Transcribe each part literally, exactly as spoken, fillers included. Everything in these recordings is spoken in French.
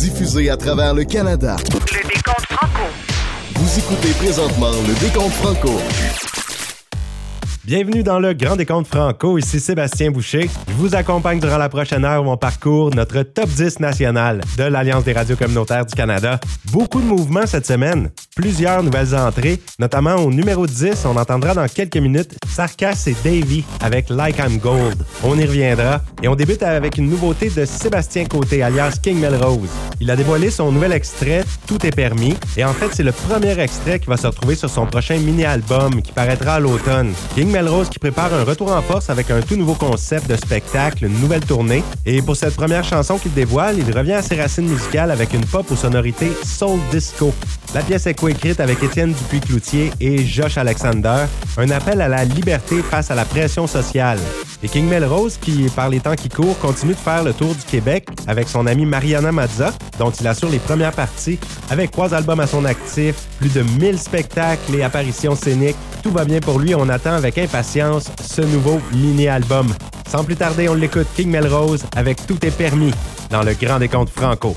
diffusée à travers le Canada. Le décompte franco. Vous écoutez présentement le décompte franco. Bienvenue dans le Grand décompte franco, ici Sébastien Boucher. Je vous accompagne durant la prochaine heure où on parcourt notre top dix national de l'Alliance des radios communautaires du Canada. Beaucoup de mouvements cette semaine, plusieurs nouvelles entrées, notamment au numéro dix, on entendra dans quelques minutes Sarkas et Davy avec Like I'm Gold. On y reviendra et on débute avec une nouveauté de Sébastien Côté, alias King Melrose. Il a dévoilé son nouvel extrait Tout est permis et en fait c'est le premier extrait qui va se retrouver sur son prochain mini-album qui paraîtra à l'automne. King Melrose qui prépare un retour en force avec un tout nouveau concept de spectacle, une nouvelle tournée. Et pour cette première chanson qu'il dévoile, il revient à ses racines musicales avec une pop aux sonorités soul disco. La pièce est coécrite avec Étienne Dupuis-Cloutier et Josh Alexander, un appel à la liberté face à la pression sociale. Et King Melrose, qui, par les temps qui courent, continue de faire le tour du Québec avec son ami Mariana Mazza, dont il assure les premières parties, avec trois albums à son actif, plus de mille spectacles et apparitions scéniques. Tout va bien pour lui, on attend avec impatience ce nouveau mini-album. Sans plus tarder, on l'écoute, King Melrose, avec Tout est permis, dans le Grand décompte franco.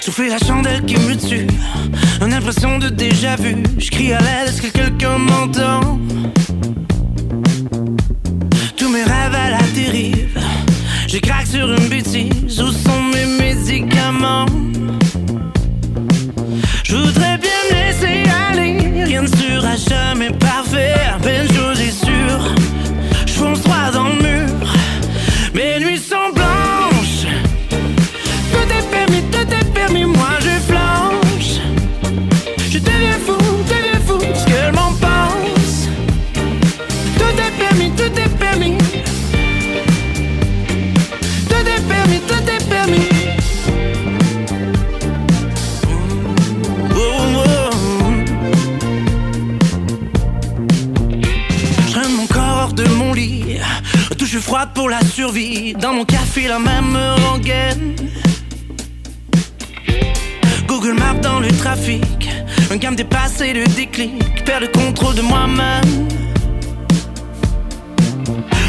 Souffler la chandelle qui me tue, une impression de déjà vu. Je crie à l'aide, est-ce que quelqu'un m'entend? Tous mes rêves à la dérive, je craque sur une bêtise. Où sont mes médicaments? Je voudrais bien me laisser aller, rien de sûr à jamais parfait. À peine chose est sûre, je fonce droit dans le mur. Mes nuits sont blanches, tout est permis, tout est permis, moi je flanche. Je deviens fou, deviens fou, ce que m'en pense. Tout est permis, tout est permis. Tout est permis, tout est permis. Oh, oh. Je traîne mon corps hors de mon lit, touche froide pour la survie. Dans mon café, la même rengaine. Google Maps dans le trafic, un gamme dépassé le déclic, perds le contrôle de moi-même.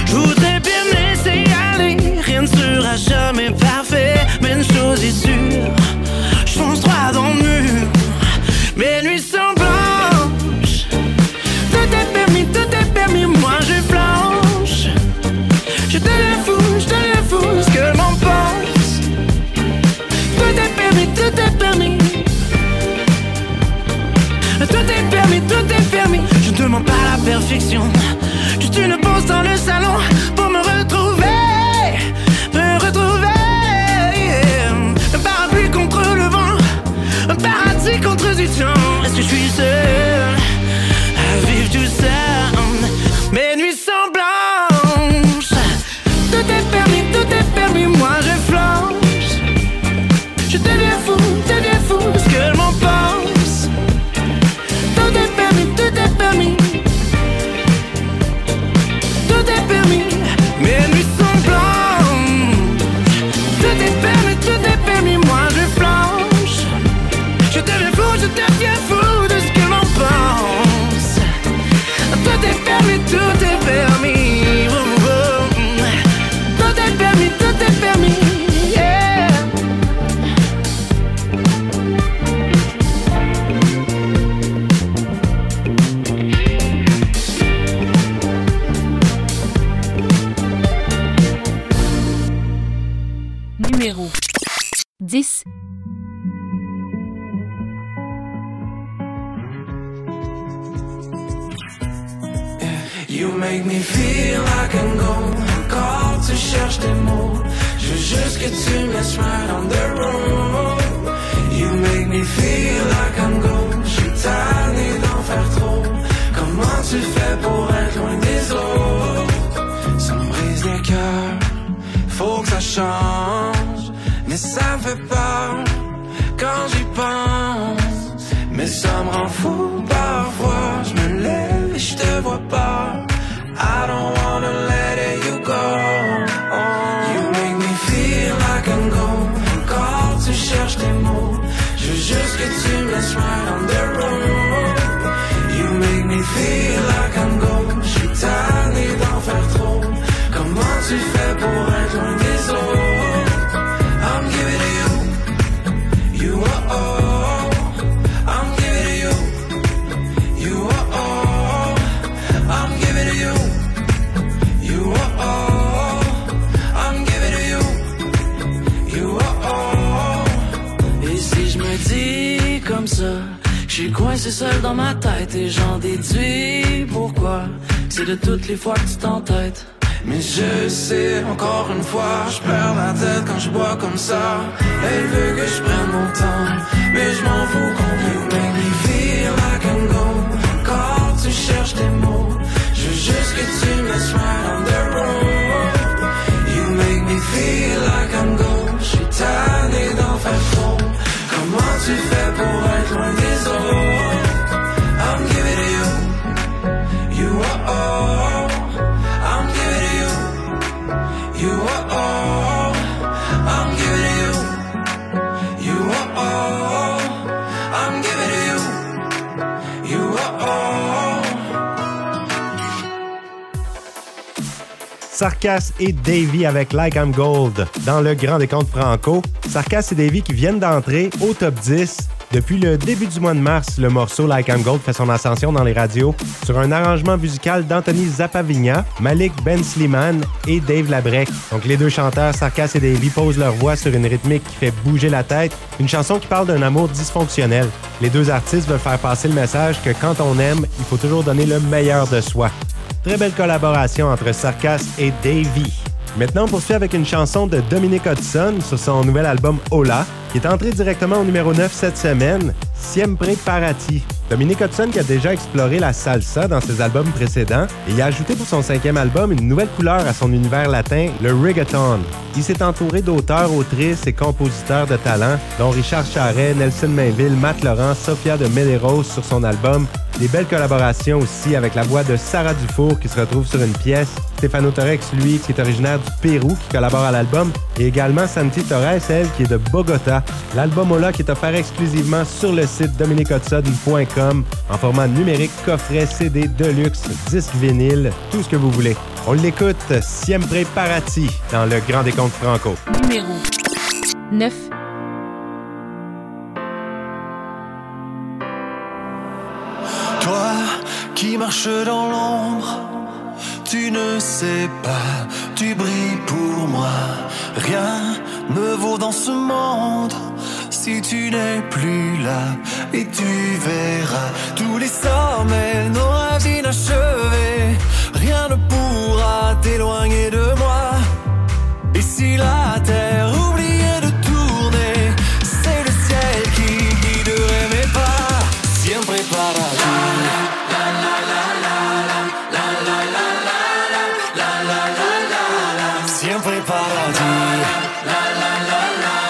Je voudrais bien me laisser aller, rien ne sera jamais parfait, mais une chose est sûre, je fonce droit dans le mur. Mes nuits sont blanches, tout est permis, tout est permis, moi je flanche. Je deviens fou, je deviens fou, ce que m'en pense. Tout est permis, tout est permis. Tout est permis, tout est permis. Je ne demande pas la perfection, juste une pause dans le salon pour me retrouver, me retrouver, yeah. Un parapluie contre le vent, un paradis contre du temps. Est-ce que je suis seul à vivre tout ça? Mes nuits sont blanches. Tout est permis, tout est permis, moi je flanche. Je deviens fou, deviens fou, ce que m'en pense. Tout est permis, tout est permis, mes nuits sont blanches. Tout est permis, tout est permis, moi je flanche. Je deviens fou, je deviens fou de ce que l'on pense. Tout est permis, tout est permis, oh, oh. Tout est permis, tout est permis. dix. You make me feel like I'm gone. Quand tu cherches tes mots, je veux juste que tu me laisses right on the road. You make me feel like I'm gone. Je suis tanné d'en faire trop. Comment tu fais pour être loin des autres? Ça me brise les cœurs, faut que ça change. Mais ça me fait peur quand j'y pense. Mais ça me rend fou parfois. Je me lève et je te vois pas. I don't wanna let you go. You make me feel like can go. Quand tu cherches tes mots, je veux juste que tu me laisses right on the road. You make me feel like I'm gold. Je suis tanné d'en faire trop. Comment tu fais pour être loin des autres? I'm giving you, you oh oh. I'm giving you, you oh oh. I'm giving you, you oh oh. I'm giving you, you oh oh. Et si je me dis comme ça, je suis coincé seul dans ma tête et j'en déduis pourquoi. C'est de toutes les fois que tu t'entêtes. Mais je sais, encore une fois, je perds la tête quand je bois comme ça. Elle veut que je prenne mon temps, mais je m'en fous qu'on you make me feel like I'm gone. Quand tu cherches tes mots, je veux juste que tu me laisses right on the road. You make me feel like I'm gone. Je suis tanné d'en faire trop. Comment tu fais pour être loin des autres? I'm giving to you, you oh oh. You are all, I'm giving to you. You are all, I'm giving to you. You are all. Sarkas et Davy avec Like I'm Gold dans le Grand décompte franco. Sarkas et Davy qui viennent d'entrer au top dix. Depuis le début du mois de mars, le morceau Like I'm Gold fait son ascension dans les radios sur un arrangement musical d'Anthony Zappavigna, Malik Ben Sliman et Dave Labrec. Donc les deux chanteurs, Sarkas et Davy, posent leur voix sur une rythmique qui fait bouger la tête, une chanson qui parle d'un amour dysfonctionnel. Les deux artistes veulent faire passer le message que quand on aime, il faut toujours donner le meilleur de soi. Très belle collaboration entre Sarkas et Davy. Maintenant, on poursuit avec une chanson de Dominic Hudson sur son nouvel album Hola, qui est entré directement au numéro neuf cette semaine, Siempre Para Ti. Dominic Hudson qui a déjà exploré la salsa dans ses albums précédents et y a ajouté pour son cinquième album une nouvelle couleur à son univers latin, le reggaeton. Il s'est entouré d'auteurs, autrices et compositeurs de talent, dont Richard Charest, Nelson Mainville, Matt Laurent, Sophia de Medeiros sur son album. Des belles collaborations aussi avec la voix de Sarah Dufour qui se retrouve sur une pièce, Stéphano Torex, lui, qui est originaire du Pérou, qui collabore à l'album, et également Santi Torres, elle, qui est de Bogota. L'album Hola qui est offert exclusivement sur le site dominic hudson point com en format numérique, coffret, C D, deluxe, disque vinyle, tout ce que vous voulez. On l'écoute Siempre Para Ti dans le Grand décompte franco. Numéro neuf. Toi qui marches dans l'ombre, tu ne sais pas, tu brilles pour moi. Rien ne vaut dans ce monde si tu n'es plus là. Et tu verras tous les sommets, nos rêves inachevés. Rien ne pourra t'éloigner de moi. Et si la terre oubliait de tourner, c'est le ciel qui guiderait mes pas. Siempre para ti. Siempre para ti. La la la la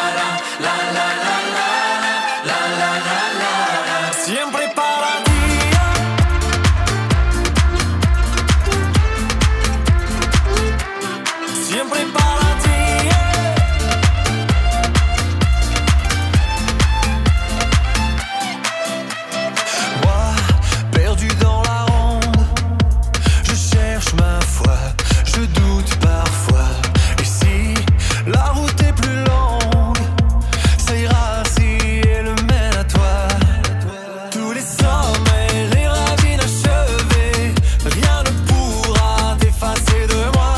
la la la la la la la la la. Siempre para ti. Siempre para ti. Moi, perdu dans la ronde, je cherche ma foi, je doute parfois. La route est plus longue, ça ira si elle mène à toi. Tous les sommets, les rêves inachevés, rien ne pourra t'effacer de moi.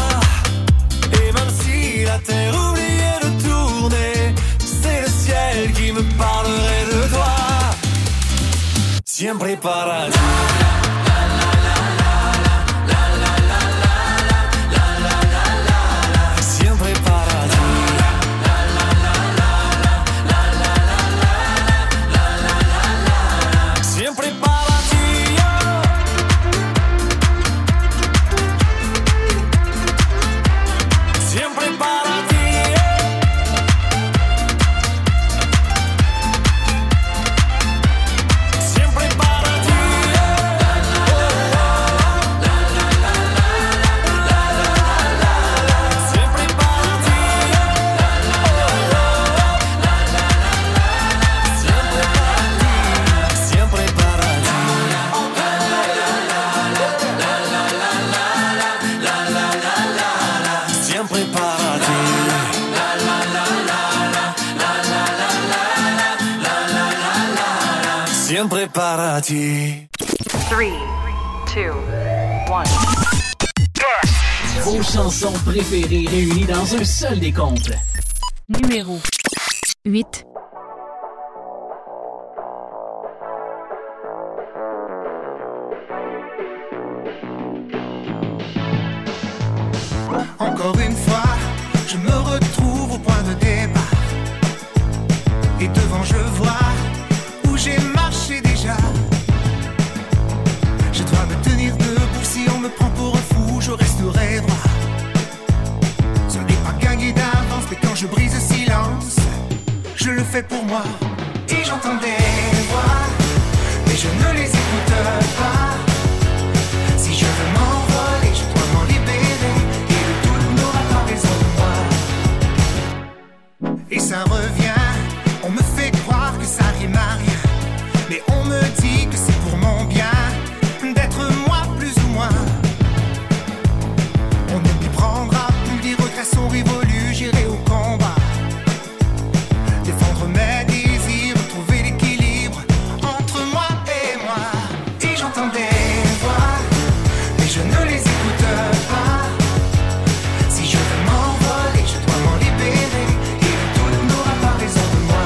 Et même si la terre oubliait de tourner, c'est le ciel qui me parlerait de toi. Siempre para ti. Siempre para ti. Bien préparati. trois, deux, un. Vos chansons préférées réunies dans un seul décompte. Numéro huit. Encore une fois, je me retrouve au point de départ. Et devant je vois où j'ai marché déjà. Je dois me tenir debout, si on me prend pour un fou, je resterai droit. Ce n'est pas gagné d'avance, mais quand je brise le silence, je le fais pour moi. Et j'entends des voix, mais je ne les écoute pas. Si je veux m'envoler, je dois m'en libérer. Et le tout n'aura pas raison de moi. Et ça revient, on me fait croire que ça rime à rien, mais on me dit que c'est pour mon bien d'être moi plus ou moins. On ne m'y prendra plus, les regrets sont révolus, j'irai au combat, défendre mes désirs, trouver l'équilibre entre moi et moi. Et j'entends des voix, mais je ne les écoute pas. Si je veux m'envoler, je dois m'en libérer, et le tout n'aura pas raison de moi.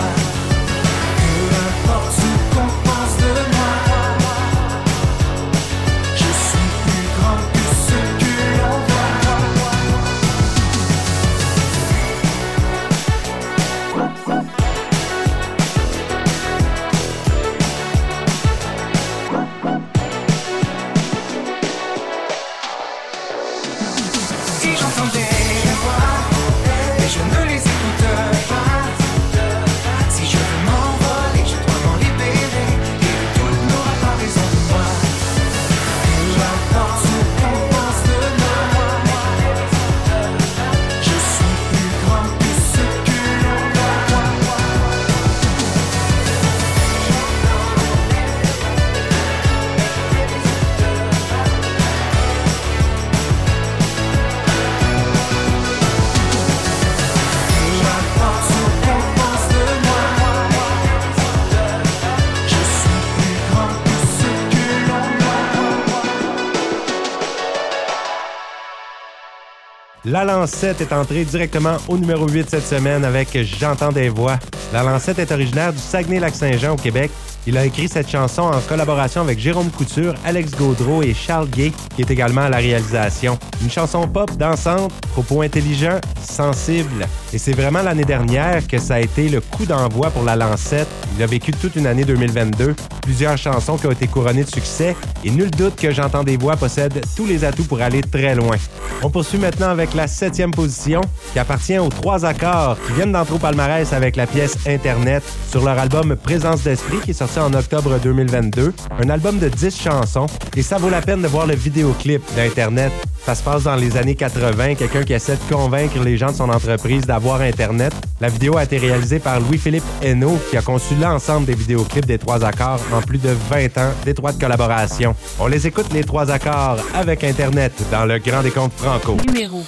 La Lancette est entrée directement au numéro huit cette semaine avec J'entends des voix. La Lancette est originaire du Saguenay-Lac-Saint-Jean au Québec. Il a écrit cette chanson en collaboration avec Jérôme Couture, Alex Gaudreau et Charles Gay, qui est également à la réalisation. Une chanson pop, dansante, propos intelligent, sensible. Et c'est vraiment l'année dernière que ça a été le coup d'envoi pour La Lancette. Il a vécu toute une année deux mille vingt-deux, plusieurs chansons qui ont été couronnées de succès, et nul doute que J'entends des voix possède tous les atouts pour aller très loin. On poursuit maintenant avec la septième position, qui appartient aux Trois-Accords, qui viennent d'entrer au palmarès avec la pièce Internet sur leur album Présence d'esprit, qui est sorti en octobre deux mille vingt-deux. Un album de dix chansons, et ça vaut la peine de voir le vidéoclip d'Internet. Ça se passe dans les années quatre-vingts, quelqu'un qui essaie de convaincre les gens de son entreprise d'avoir Internet. La vidéo a été réalisée par Louis-Philippe Hainaut, qui a conçu l'ensemble des vidéoclips des Trois-Accords en plus de vingt ans d'étroite collaboration. On les écoute, les Trois-Accords, avec Internet, dans le Grand décompte franco. Numéro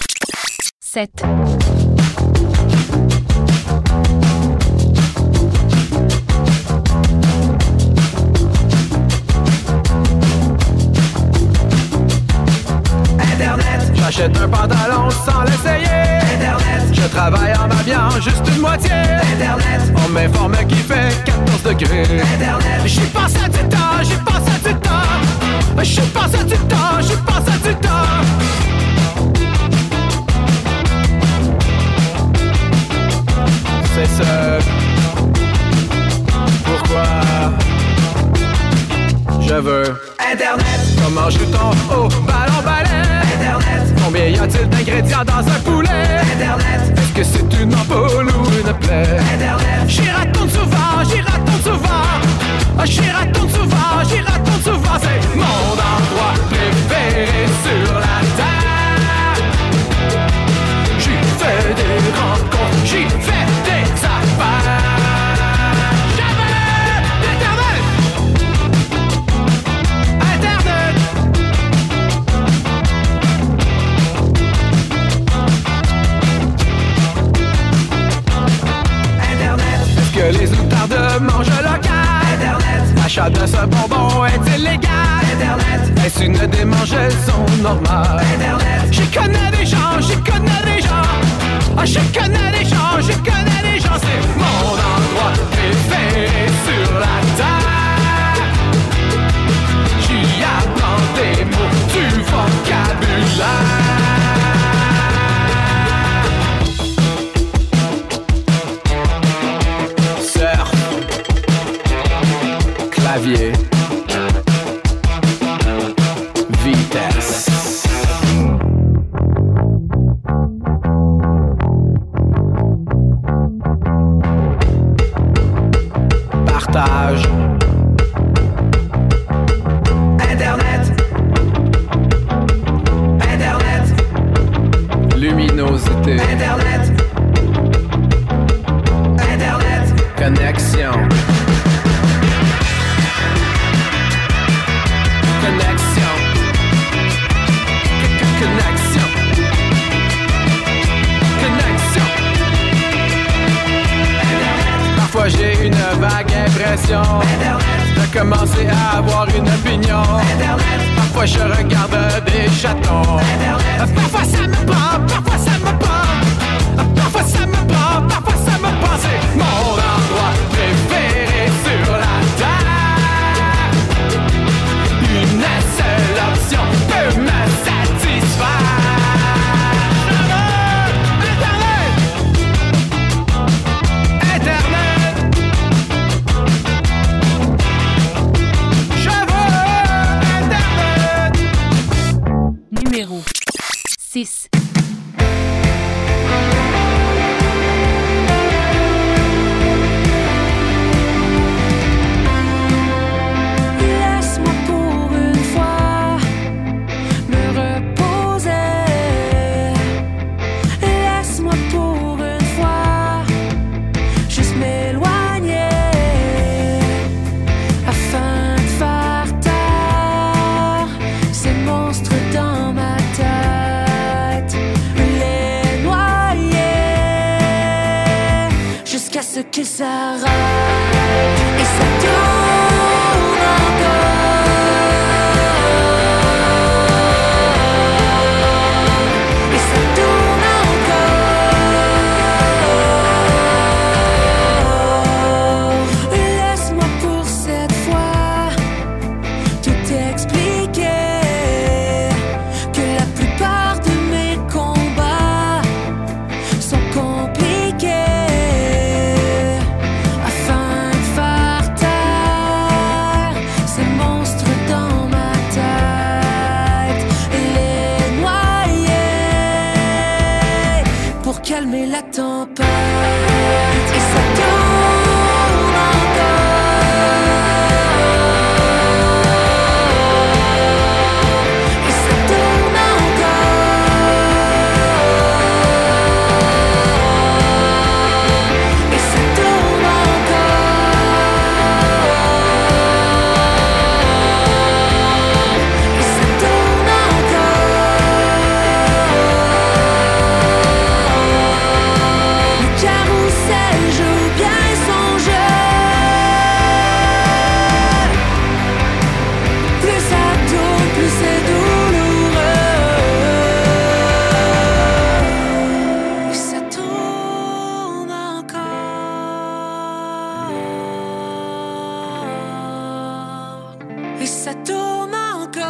sept. J'achète un pantalon sans l'essayer. Internet. Je travaille en m'habillant juste une moitié. Internet. On m'informe qu'il fait quatorze degrés. Internet. J'y passe à du temps, j'y passe à du temps. J'y passe à du temps, j'y passe à du temps. C'est ce pourquoi je veux Internet. Comment joue-t-on au ballon balai? Internet. Combien y a-t-il d'ingrédients dans un poulet? Internet. Est-ce que c'est une ampoule ou une plaie? Internet. J'y raconte souvent, j'y raconte souvent. J'y raconte souvent, j'y raconte souvent. C'est mon endroit préféré sur la terre. J'y fais des rencontres, j'y fais des affaires. Les outardes mangent local. Internet. À l'achat de ce bonbon est illégal. Internet, est-ce une démangeaison normale? Internet, j'y connais des gens, j'y connais des gens. Ah, j'y connais des gens, j'y connais des gens. C'est mon endroit préféré sur la terre. J'y apprends des mots du vocabulaire. Clavier, vitesse. Partage. Internet. Internet. Luminosité. Internet. Internet. Connexion. J'ai une vague impression Internet. De commencer à avoir une opinion Internet. Parfois je regarde des chatons Internet. Parfois ça me prend, parfois ça me prend. Parfois ça me prend, parfois ça me prend. C'est mon endroit préféré sur la terre. Une seule option peut me satisfaire. six. Laisse-moi pour une fois me reposer. Laisse-moi pour une fois juste m'éloigner afin de faire taire ces monstres dans ma tête. Ce que ça rate et ça tourne encore et ça tourne encore. Laisse-moi pour cette fois tout expliquer, que la plupart de mes combats sont compliqués. Calmer la tempête et ça tourne encore et ça tourne encore et ça tourne encore et ça tourne encore. Elle joue bien son jeu. Plus ça tourne, plus c'est douloureux. Et ça tourne encore. Et ça tourne encore. Et ça tourne encore.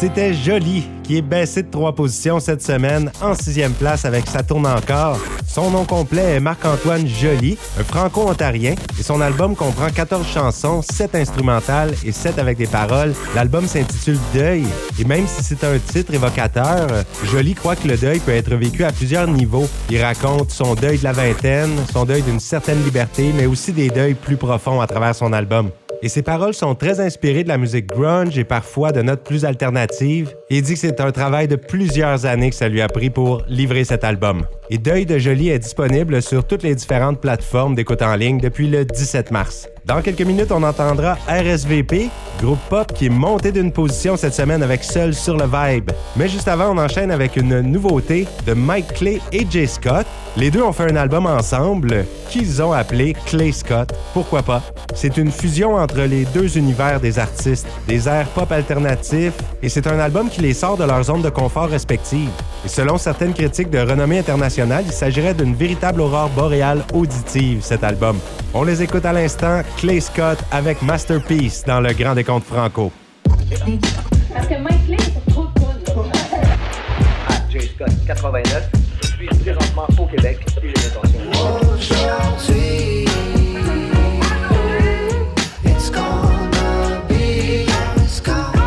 C'était Joly qui est baissé de trois positions cette semaine en sixième place avec Ça tourne encore. Son nom complet est Marc-Antoine Joly, un franco-ontarien, et son album comprend quatorze chansons, sept instrumentales et sept avec des paroles. L'album s'intitule Deuil, et même si c'est un titre évocateur, Joly croit que le deuil peut être vécu à plusieurs niveaux. Il raconte son deuil de la vingtaine, son deuil d'une certaine liberté, mais aussi des deuils plus profonds à travers son album. Et ses paroles sont très inspirées de la musique grunge et parfois de notes plus alternatives. Et il dit que c'est un travail de plusieurs années que ça lui a pris pour livrer cet album. Et Deuil de Joly est disponible sur toutes les différentes plateformes d'écoute en ligne depuis le dix-sept mars. Dans quelques minutes, on entendra R S V P, groupe pop qui est monté d'une position cette semaine avec Seul sur le Vibe. Mais juste avant, on enchaîne avec une nouveauté de Mike Clay et Jay Scott. Les deux ont fait un album ensemble qu'ils ont appelé Clay Scott. Pourquoi pas? C'est une fusion entre les deux univers des artistes, des airs pop alternatifs, et c'est un album qui les sort de leur zone de confort respective. Et selon certaines critiques de renommée internationale, il s'agirait d'une véritable aurore boréale auditive, cet album. On les écoute à l'instant, Clay Scott avec Masterpiece dans le Grand décompte franco. Parce que Mike Clay, c'est trop cool. Ah, Jay Scott, quatre-vingt-neuf. Je suis présentement au Québec et j'ai l'intention de... Aujourd'hui, it's gonna be, it's gonna...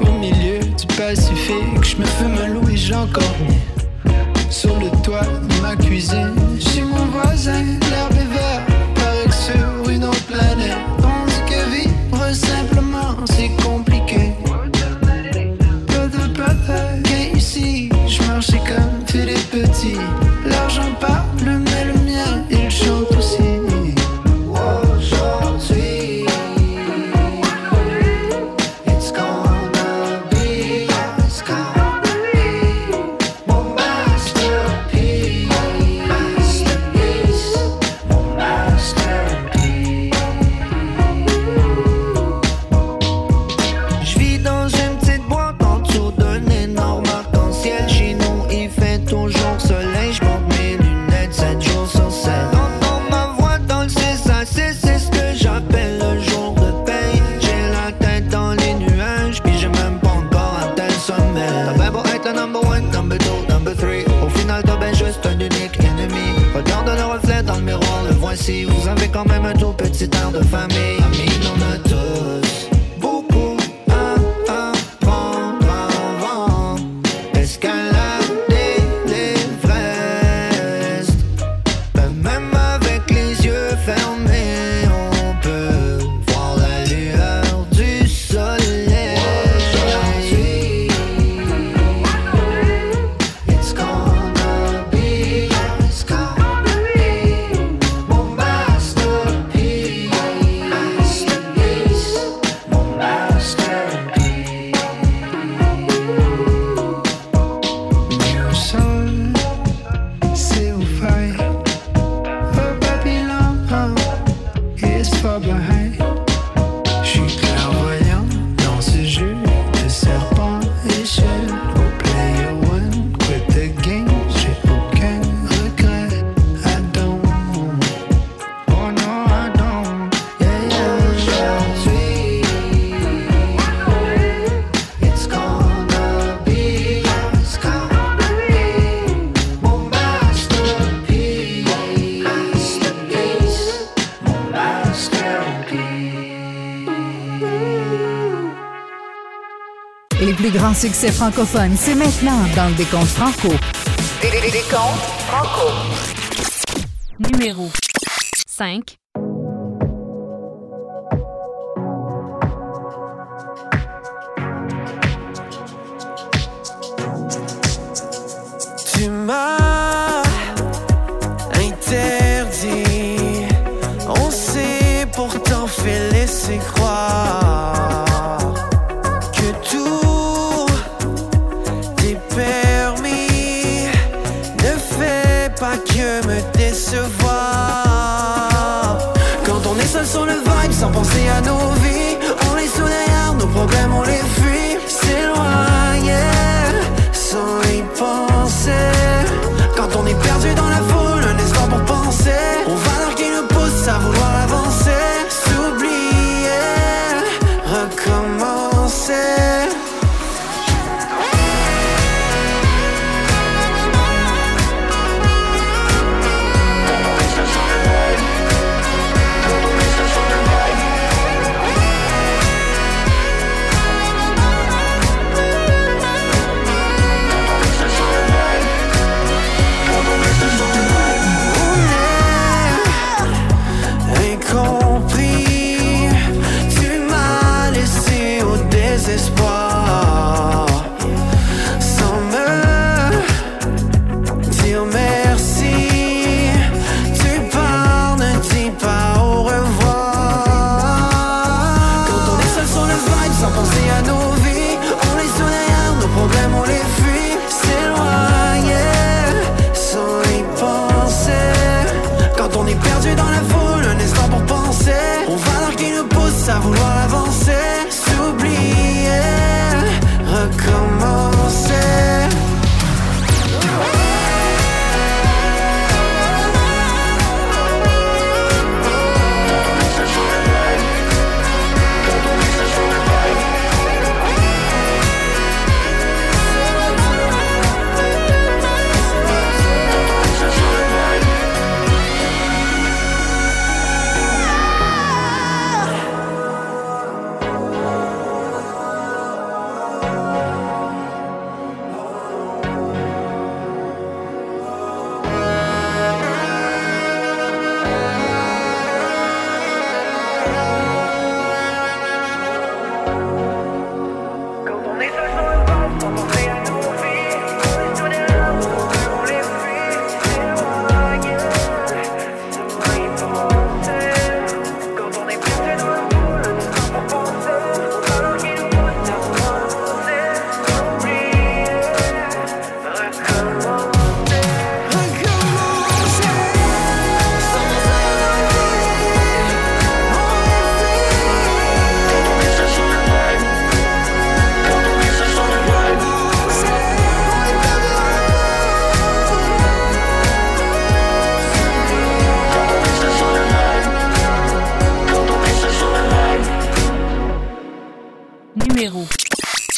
Au milieu du Pacifique, je me fume un Louis Jean Corneille. Sur le toit de ma cuisine, chez mon voisin, l'herbe est verte. Paraît que sur une autre planète, on dit que vivre simplement c'est compliqué. Pas de bataille, qu'est ici, je marchais comme tous les petits. L'argent parle, mais le mien, il chante aussi. Si vous avez quand même un tout petit air de famille, amis, on a tous beaucoup à apprendre avant d'escalader l'Everest. Ben même avec les yeux fermés, on peut voir la lueur du soleil. Aujourd'hui, it's gonna be, it's gonna... Grand succès francophone, c'est maintenant dans le décompte franco. Décompte franco. Numéro cinq. Tu m'as interdit, on s'est pourtant fait laisser croire. Que me décevoir. Quand on est seul sur le vibe, sans penser à nos vies, on les sous derrière, nos problèmes on les fuit. C'est loin, yeah.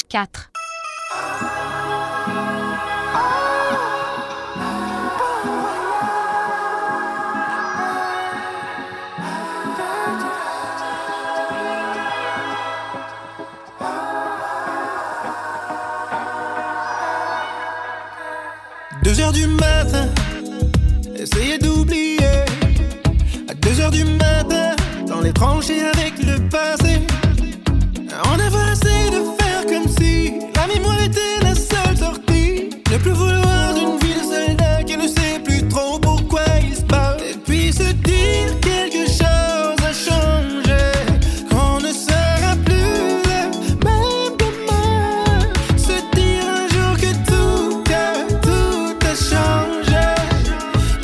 quatre. Deux heures du matin, essayez d'oublier. À deux heures du matin, dans les tranchées avec le passé. On avait essayé de faire comme si la mémoire était la seule sortie. Ne plus vouloir d'une vie de soldat qui ne sait plus trop pourquoi il se parle. Et puis se dire quelque chose a changé, qu'on ne sera plus le même demain. Se dire un jour que tout a, tout a changé.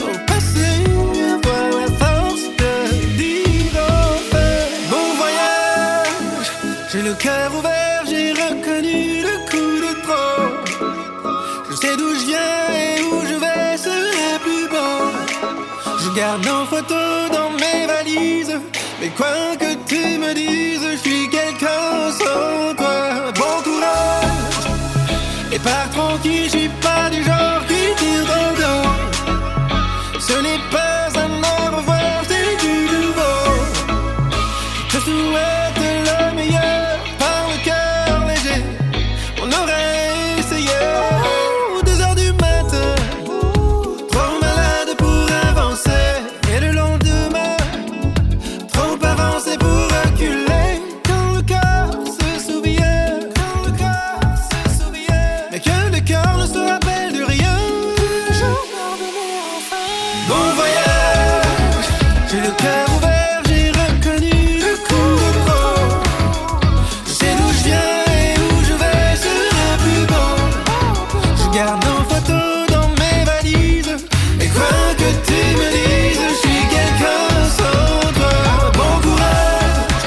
Au passé, avoir la force de dire au fait bon voyage. J'ai le cœur ouvert, j'ai reconnu le coup de trop. Je sais d'où je viens et où je vais, serait plus beau. Je garde en photo dans mes valises, mais quoi que tu me dises, je suis quelqu'un sans toi. Bon courage et pars tranquille, je suis pas du genre qui tire dans le dos. Ce n'est pas un au revoir, c'est du nouveau. Je te souhaite le meilleur par le cœur léger. On aurait essayé. Oh, deux heures du matin, trop malade pour avancer. Et le lendemain, trop avancé pour reculer. Quand le corps se souvient, quand le corps se souvient, mais que le cœur ne se rappelle de rien. Bon voyage, j'ai le cœur ouvert, j'ai reconnu le coup de trop. Je sais d'où je viens et où je vais, serait plus beau. Je garde en photo dans mes valises, et quoi que tu me dises, je suis quelqu'un sans toi. Bon courage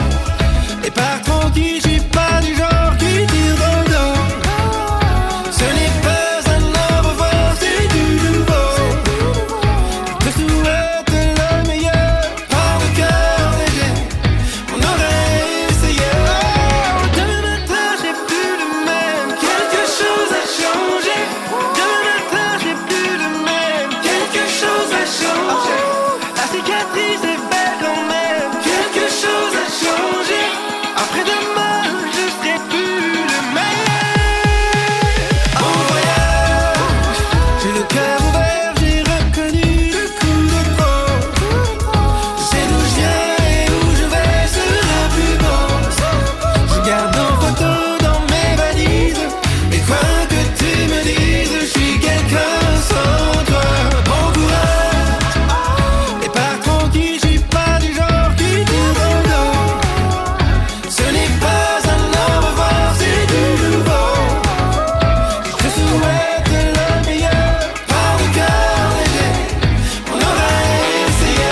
et pars tranquille, je suis pas du genre qui tire dans le dos. Ce n'est pas un au revoir, c'est du nouveau. Je souhaite le meilleur par le cœur léger. On aurait essayé. Demain matin, j'ai plus le même. Quelque chose a changé. Demain matin, j'ai plus le même. Quelque chose a changé. La cicatrice est belle quand même. Quelque chose a changé. Après demain, je serai plus le même. Bon voyage, j'ai le cœur ouvert, j'ai reconnu le coup de trop. Je sais d'où je viens et où je vais, sera plus beau. Je garde en photo dans mes valises, et quoi que tu me dises, je suis quelqu'un sans toi. Bon courage et pars tranquille, je suis pas du genre qui tire dans le dos. Ce n'est pas un au revoir, c'est du nouveau. Je te souhaite le meilleur par le cœur léger. On aurait essayé.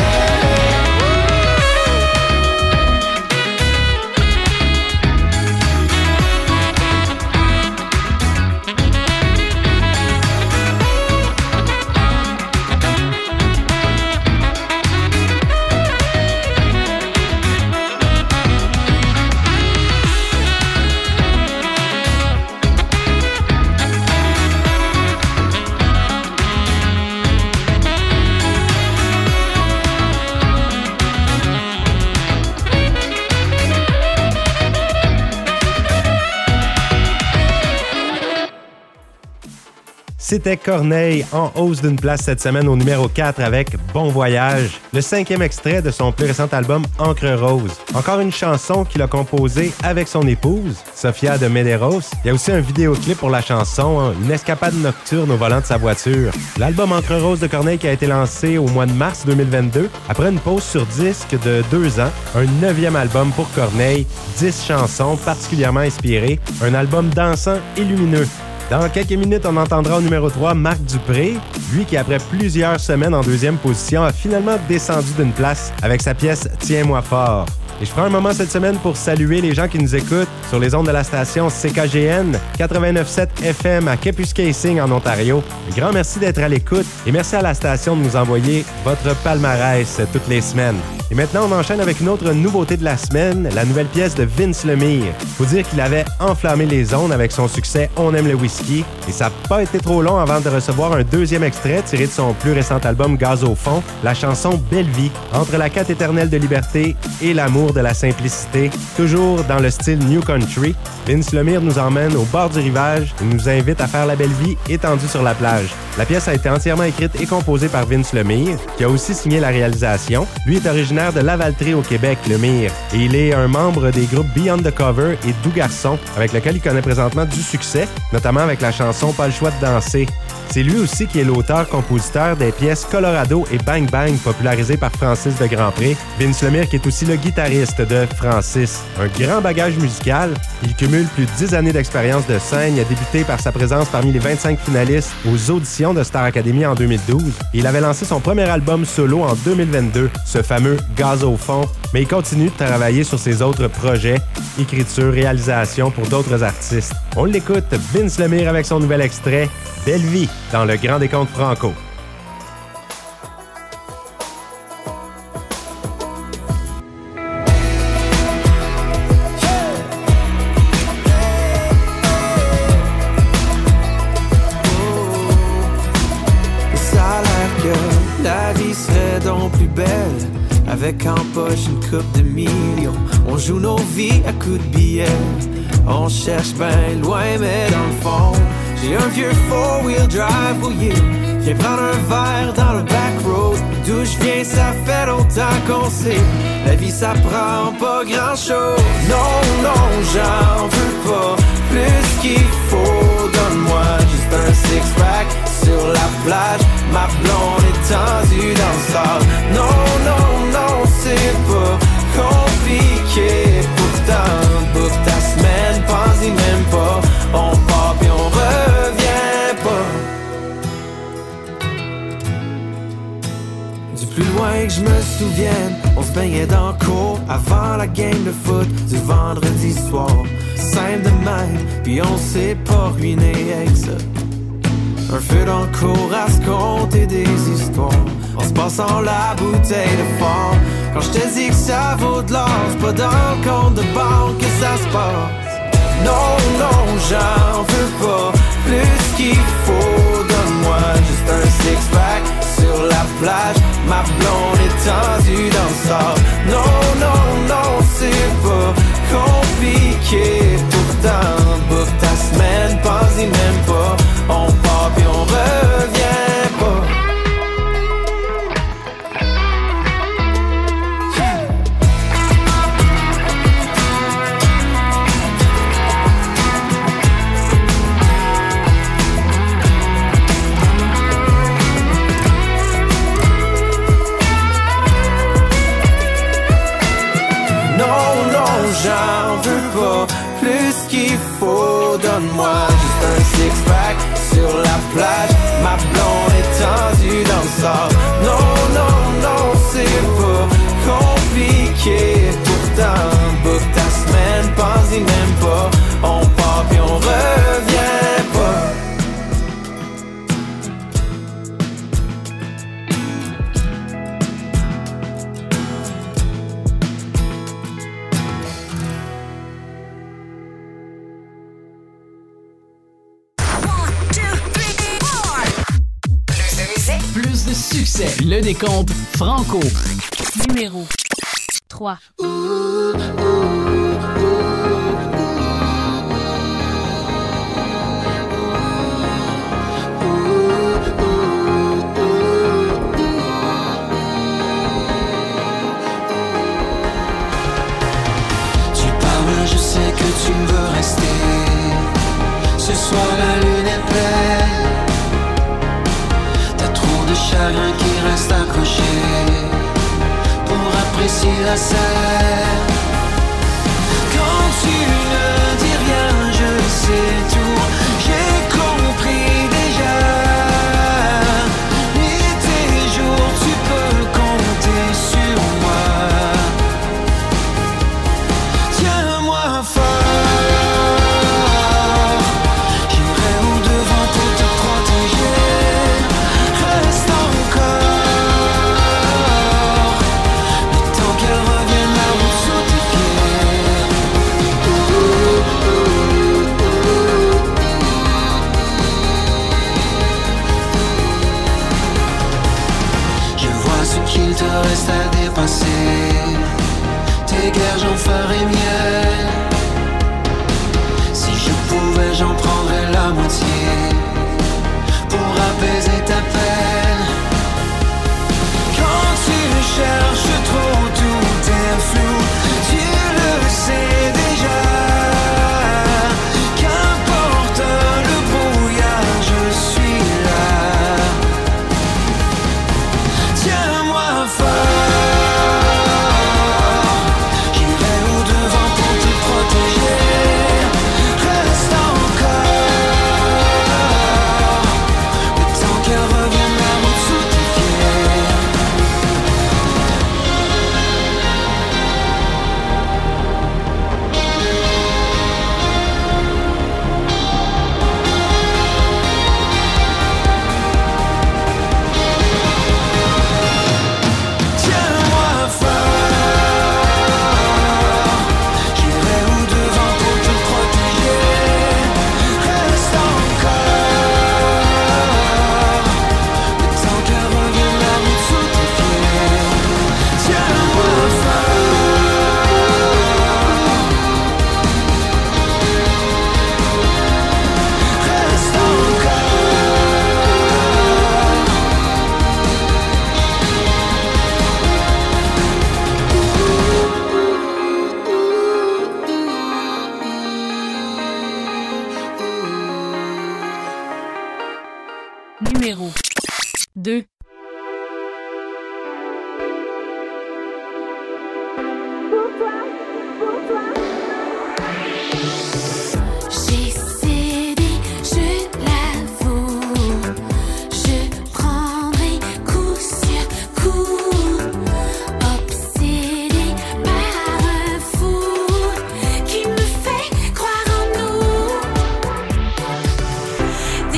C'était Corneille en hausse d'une place cette semaine au numéro quatre avec Bon Voyage, le cinquième extrait de son plus récent album Encre Rose. Encore une chanson qu'il a composée avec son épouse, Sophia de Medeiros. Il y a aussi un vidéoclip pour la chanson, hein, une escapade nocturne au volant de sa voiture. L'album Encre Rose de Corneille qui a été lancé au mois de mars deux mille vingt-deux, après une pause sur disque de deux ans, un neuvième album pour Corneille, dix chansons particulièrement inspirées, un album dansant et lumineux. Dans quelques minutes, on entendra au numéro trois Marc Dupré, lui qui, après plusieurs semaines en deuxième position, a finalement descendu d'une place avec sa pièce « Tiens-moi fort ». Et je prends un moment cette semaine pour saluer les gens qui nous écoutent sur les ondes de la station C K G N quatre-vingt-neuf virgule sept F M à Kapuskasing en Ontario. Un grand merci d'être à l'écoute et merci à la station de nous envoyer votre palmarès toutes les semaines. Et Et maintenant, on enchaîne avec une autre nouveauté de la semaine, la nouvelle pièce de Vince Lemire. Faut dire qu'il avait enflammé les ondes avec son succès « On aime le whisky » et ça n'a pas été trop long avant de recevoir un deuxième extrait tiré de son plus récent album « Gaz au fond », la chanson « Belle vie », entre la quête éternelle de liberté et l'amour de la simplicité, toujours dans le style « New Country ». Vince Lemire nous emmène au bord du rivage et nous invite à faire la belle vie étendue sur la plage. La pièce a été entièrement écrite et composée par Vince Lemire, qui a aussi signé la réalisation. Lui est originaire de Lavaltrie au Québec, Lemire, et il est un membre des groupes Beyond the Cover et Doux Garçon, avec lequel il connaît présentement du succès, notamment avec la chanson « Pas le choix de danser ». C'est lui aussi qui est l'auteur-compositeur des pièces Colorado et Bang Bang, popularisées par Francis de Grandpré. Vince Lemire qui est aussi le guitariste de Francis. Un grand bagage musical, il cumule plus de dix années d'expérience de scène. Il a débuté par sa présence parmi les vingt-cinq finalistes aux auditions de Star Academy en deux mille douze. Il avait lancé son premier album solo en deux mille vingt-deux, ce fameux « Gaz au fond », mais il continue de travailler sur ses autres projets, écriture, réalisation pour d'autres artistes. On l'écoute, Vince Lemire avec son nouvel extrait « Belle vie » dans le Grand décompte franco. Avec en poche une coupe de millions, on joue nos vies à coups de billets. On cherche ben loin, mais dans le fond, j'ai un vieux four-wheel drive rouillé. Viens prendre un verre dans le back road. D'où je viens, ça fait longtemps qu'on sait. La vie, ça prend pas grand-chose. Non, non, j'en veux pas plus qu'il faut. Donne-moi juste un six-pack sur la plage. Ma blonde est tendue dans le sable. Non, non, non, c'est pas compliqué. Pourtant, pour ta semaine, pense-y même pas. On part pis on revient pas. Du plus loin que je me souvienne, on se baignait dans le cours avant la game de foot du vendredi soir. Simple de même, pis on s'est pas ruiné avec ça. Un feu dans le cours à se compter des histoires, en se passant la bouteille de fort. Quand je te dis que ça vaut de l'or, c'est pas dans le compte de banque que ça se passe. Non, non, j'en veux pas plus qu'il faut. Donne-moi juste un six-pack sur la plage. Ma blonde est tendue dans le sable. Non, non, non, c'est pas compliqué. Pourtant, bouffe ta semaine, pense-y même pas. On part pis on revient pas. Non, non, j'en veux pas plus qu'il faut. Donne-moi juste un six-pack sur la plage, ma blonde est tendue dans le sable. Non, non, non, c'est pas compliqué. Pourtant, book ta semaine, pense-y même pas. On part pis on revient Le décompte franco. Numéro trois. Ouh, ouh, ouh, ouh. Tu parles, je sais que tu me veux rester. Ce soir la lune est pleine. Chagrin qui reste accroché pour apprécier la scène. Quand tu ne dis rien, je sais tout. J'ai compris déjà. Nuit et jour, tu peux compter sur moi. Tiens-moi fort. te reste à dépasser. Tes guerres j'en ferai miel. Si je pouvais j'en prendrais la moitié pour apaiser ta peine. Quand tu cherches trop, tout est flou. Tu le sais déjà.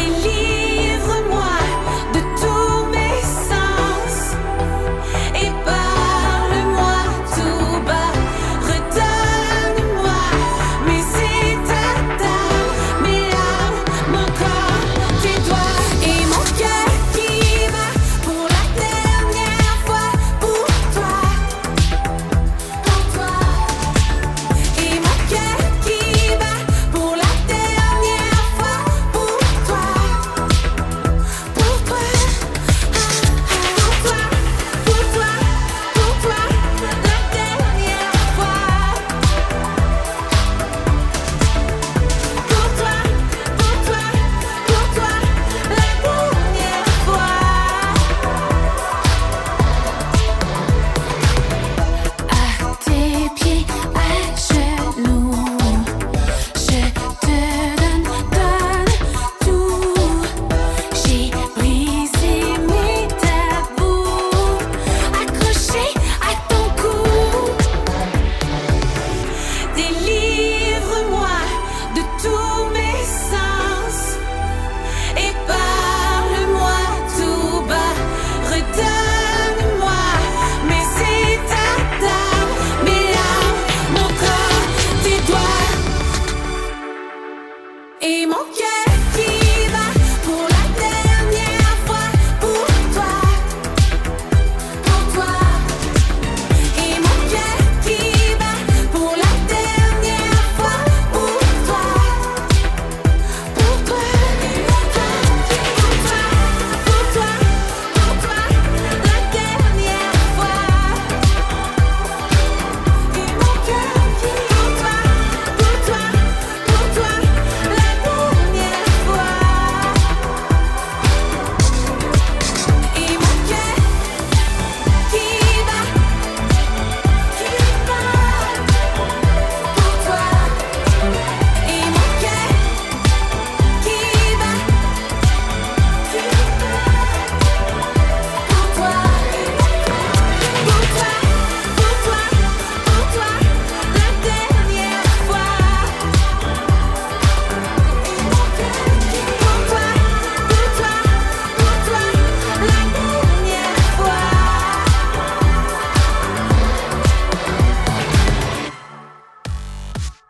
Livre-moi de tous mes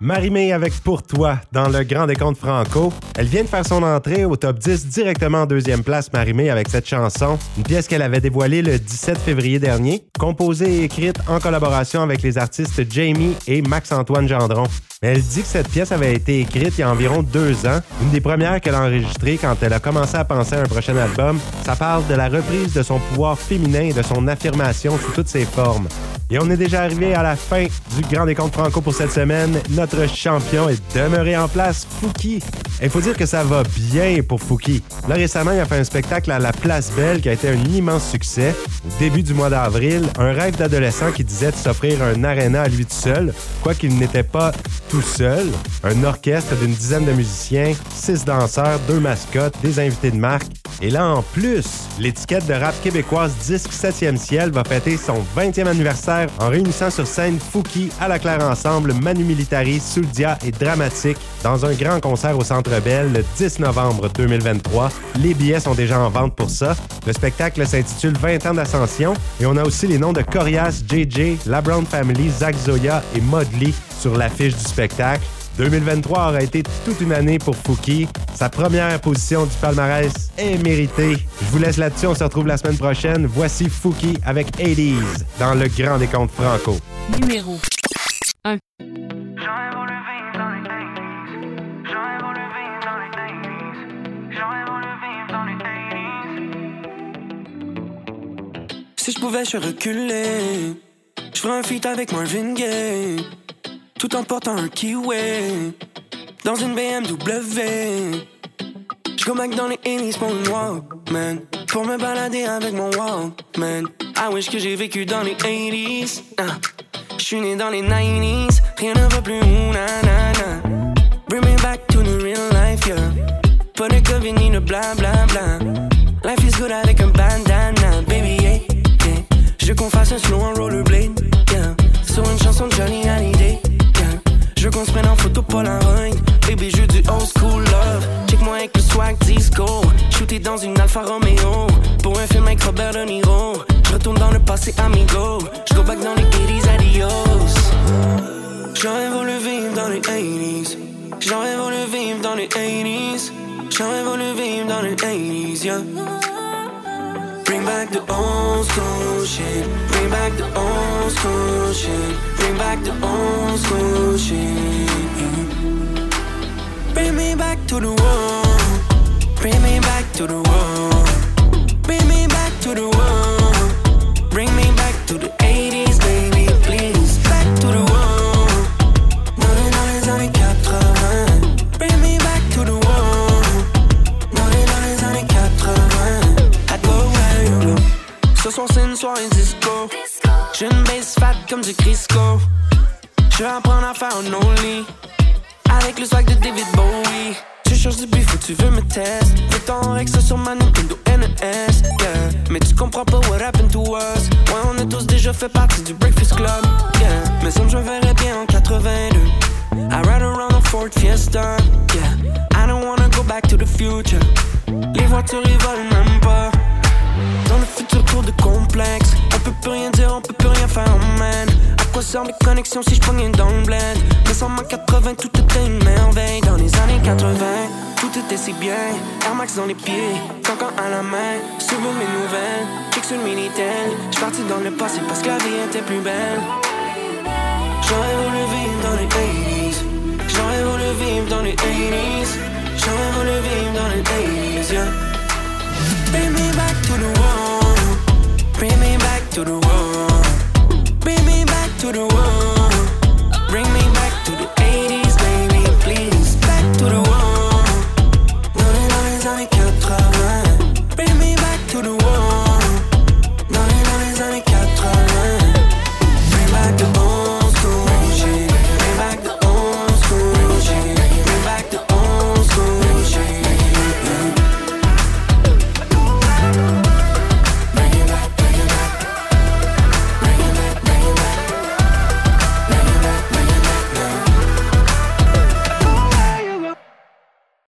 Marie-May avec Pour toi dans le Grand décompte franco. Elle vient de faire son entrée au top dix directement en deuxième place, Marie-May, avec cette chanson, une pièce qu'elle avait dévoilée le dix-sept février dernier, composée et écrite en collaboration avec les artistes Jamie et Max-Antoine Gendron. Mais elle dit que cette pièce avait été écrite il y a environ deux ans, une des premières qu'elle a enregistrée quand elle a commencé à penser à un prochain album. Ça parle de la reprise de son pouvoir féminin et de son affirmation sous toutes ses formes. Et on est déjà arrivé à la fin du Grand décompte franco pour cette semaine. Notre champion est demeuré en place, Fouki. Il faut dire que ça va bien pour Fouki. Là, récemment, il a fait un spectacle à la Place Belle qui a été un immense succès. Au début du mois d'avril, un rêve d'adolescent qui disait de s'offrir un aréna à lui tout seul, quoiqu'il n'était pas tout seul. Un orchestre d'une dizaine de musiciens, six danseurs, deux mascottes, des invités de marque. Et là, en plus, l'étiquette de rap québécoise Disque septième Ciel va fêter son vingtième anniversaire en réunissant sur scène Fouki, À la Claire Ensemble, Manu Militari, Souldia et Dramatique dans un grand concert au Centre Bell le dix novembre deux mille vingt-trois. Les billets sont déjà en vente pour ça. Le spectacle s'intitule vingt ans d'ascension et on a aussi les noms de Corias, J J, La Brown Family, Zach Zoya et Modly sur l'affiche du spectacle. deux mille vingt-trois aura été toute une année pour Fouki. Sa première position du palmarès est méritée. Je vous laisse là-dessus, on se retrouve la semaine prochaine. Voici Fouki avec eighties dans le Grand décompte franco. Numéro un. Si je pouvais, je reculais. Je ferais un feat avec Marvin Gaye. Tout en portant un kiwi dans une B M W. J'go back dans les eighties pour une Walkman, pour me balader avec mon Walkman. I wish que j'ai vécu dans les eighties. Ah. J'suis né dans les nineties. Rien ne va plus, ouh nanana. Bring me back to the real life, yeah. Pas de COVID ni de bla bla bla. Life is good avec un bandana, baby, yeah, yeah. Je veux qu'on fasse un slow en rollerblade, yeah. Sur une chanson de Johnny Hallyday. Je veux qu'on se prenne en photo Polaroid. Baby, je veux du old school love. Check-moi avec le swag disco. Shooté dans une Alfa Romeo pour un film avec Robert De Niro. Je retourne dans le passé, amigo. Je go back dans les eighties, adios. J'aurais voulu vivre dans les eighties. J'aurais voulu vivre dans les eighties. J'aurais voulu vivre dans les eighties, yeah. Bring back the old school shit. Bring back the old school shit. Bring back the old school shit. Bring me back to the wall. Bring me back to the wall. Bring me back to the wall. Bring me back to the eighties, baby, please. Back to the wall. Dans les, dans les années quatre-vingts. Bring me back to the wall. Dans les, dans les années quatre-vingts. Ce soir c'est une soirée disco. J'ai une bass fat comme du Crisco. Je vais apprendre à faire un only avec le swag de David Bowie. Tu cherches du beef ou tu veux me test. Fais ton rex sur ma Nintendo N E S, yeah. Mais tu comprends pas what happened to us. Ouais, on est tous déjà fait partie du Breakfast Club, yeah. Mais ça me verrais bien en quatre-vingt-deux. I ride around a Ford Fiesta, yeah. I don't wanna go back to the future. Les voitures ils volent même pas. Dans le futur cours de complexe, on peut plus rien dire, on peut plus rien faire, man. À quoi servent les connexions si je pognais dans le bled? Mais sans ma quatre-vingts, tout était une merveille. Dans les années quatre-vingts, tout était si bien. Air Max dans les pieds, cancan à la main. Suivez mes nouvelles, check sur le Minitel. J'suis parti dans le passé parce que la vie était plus belle. J'aurais voulu vivre dans les eighties. J'aurais voulu vivre dans les eighties. J'aurais voulu vivre dans les eighties, yeah. Bring me back to the world.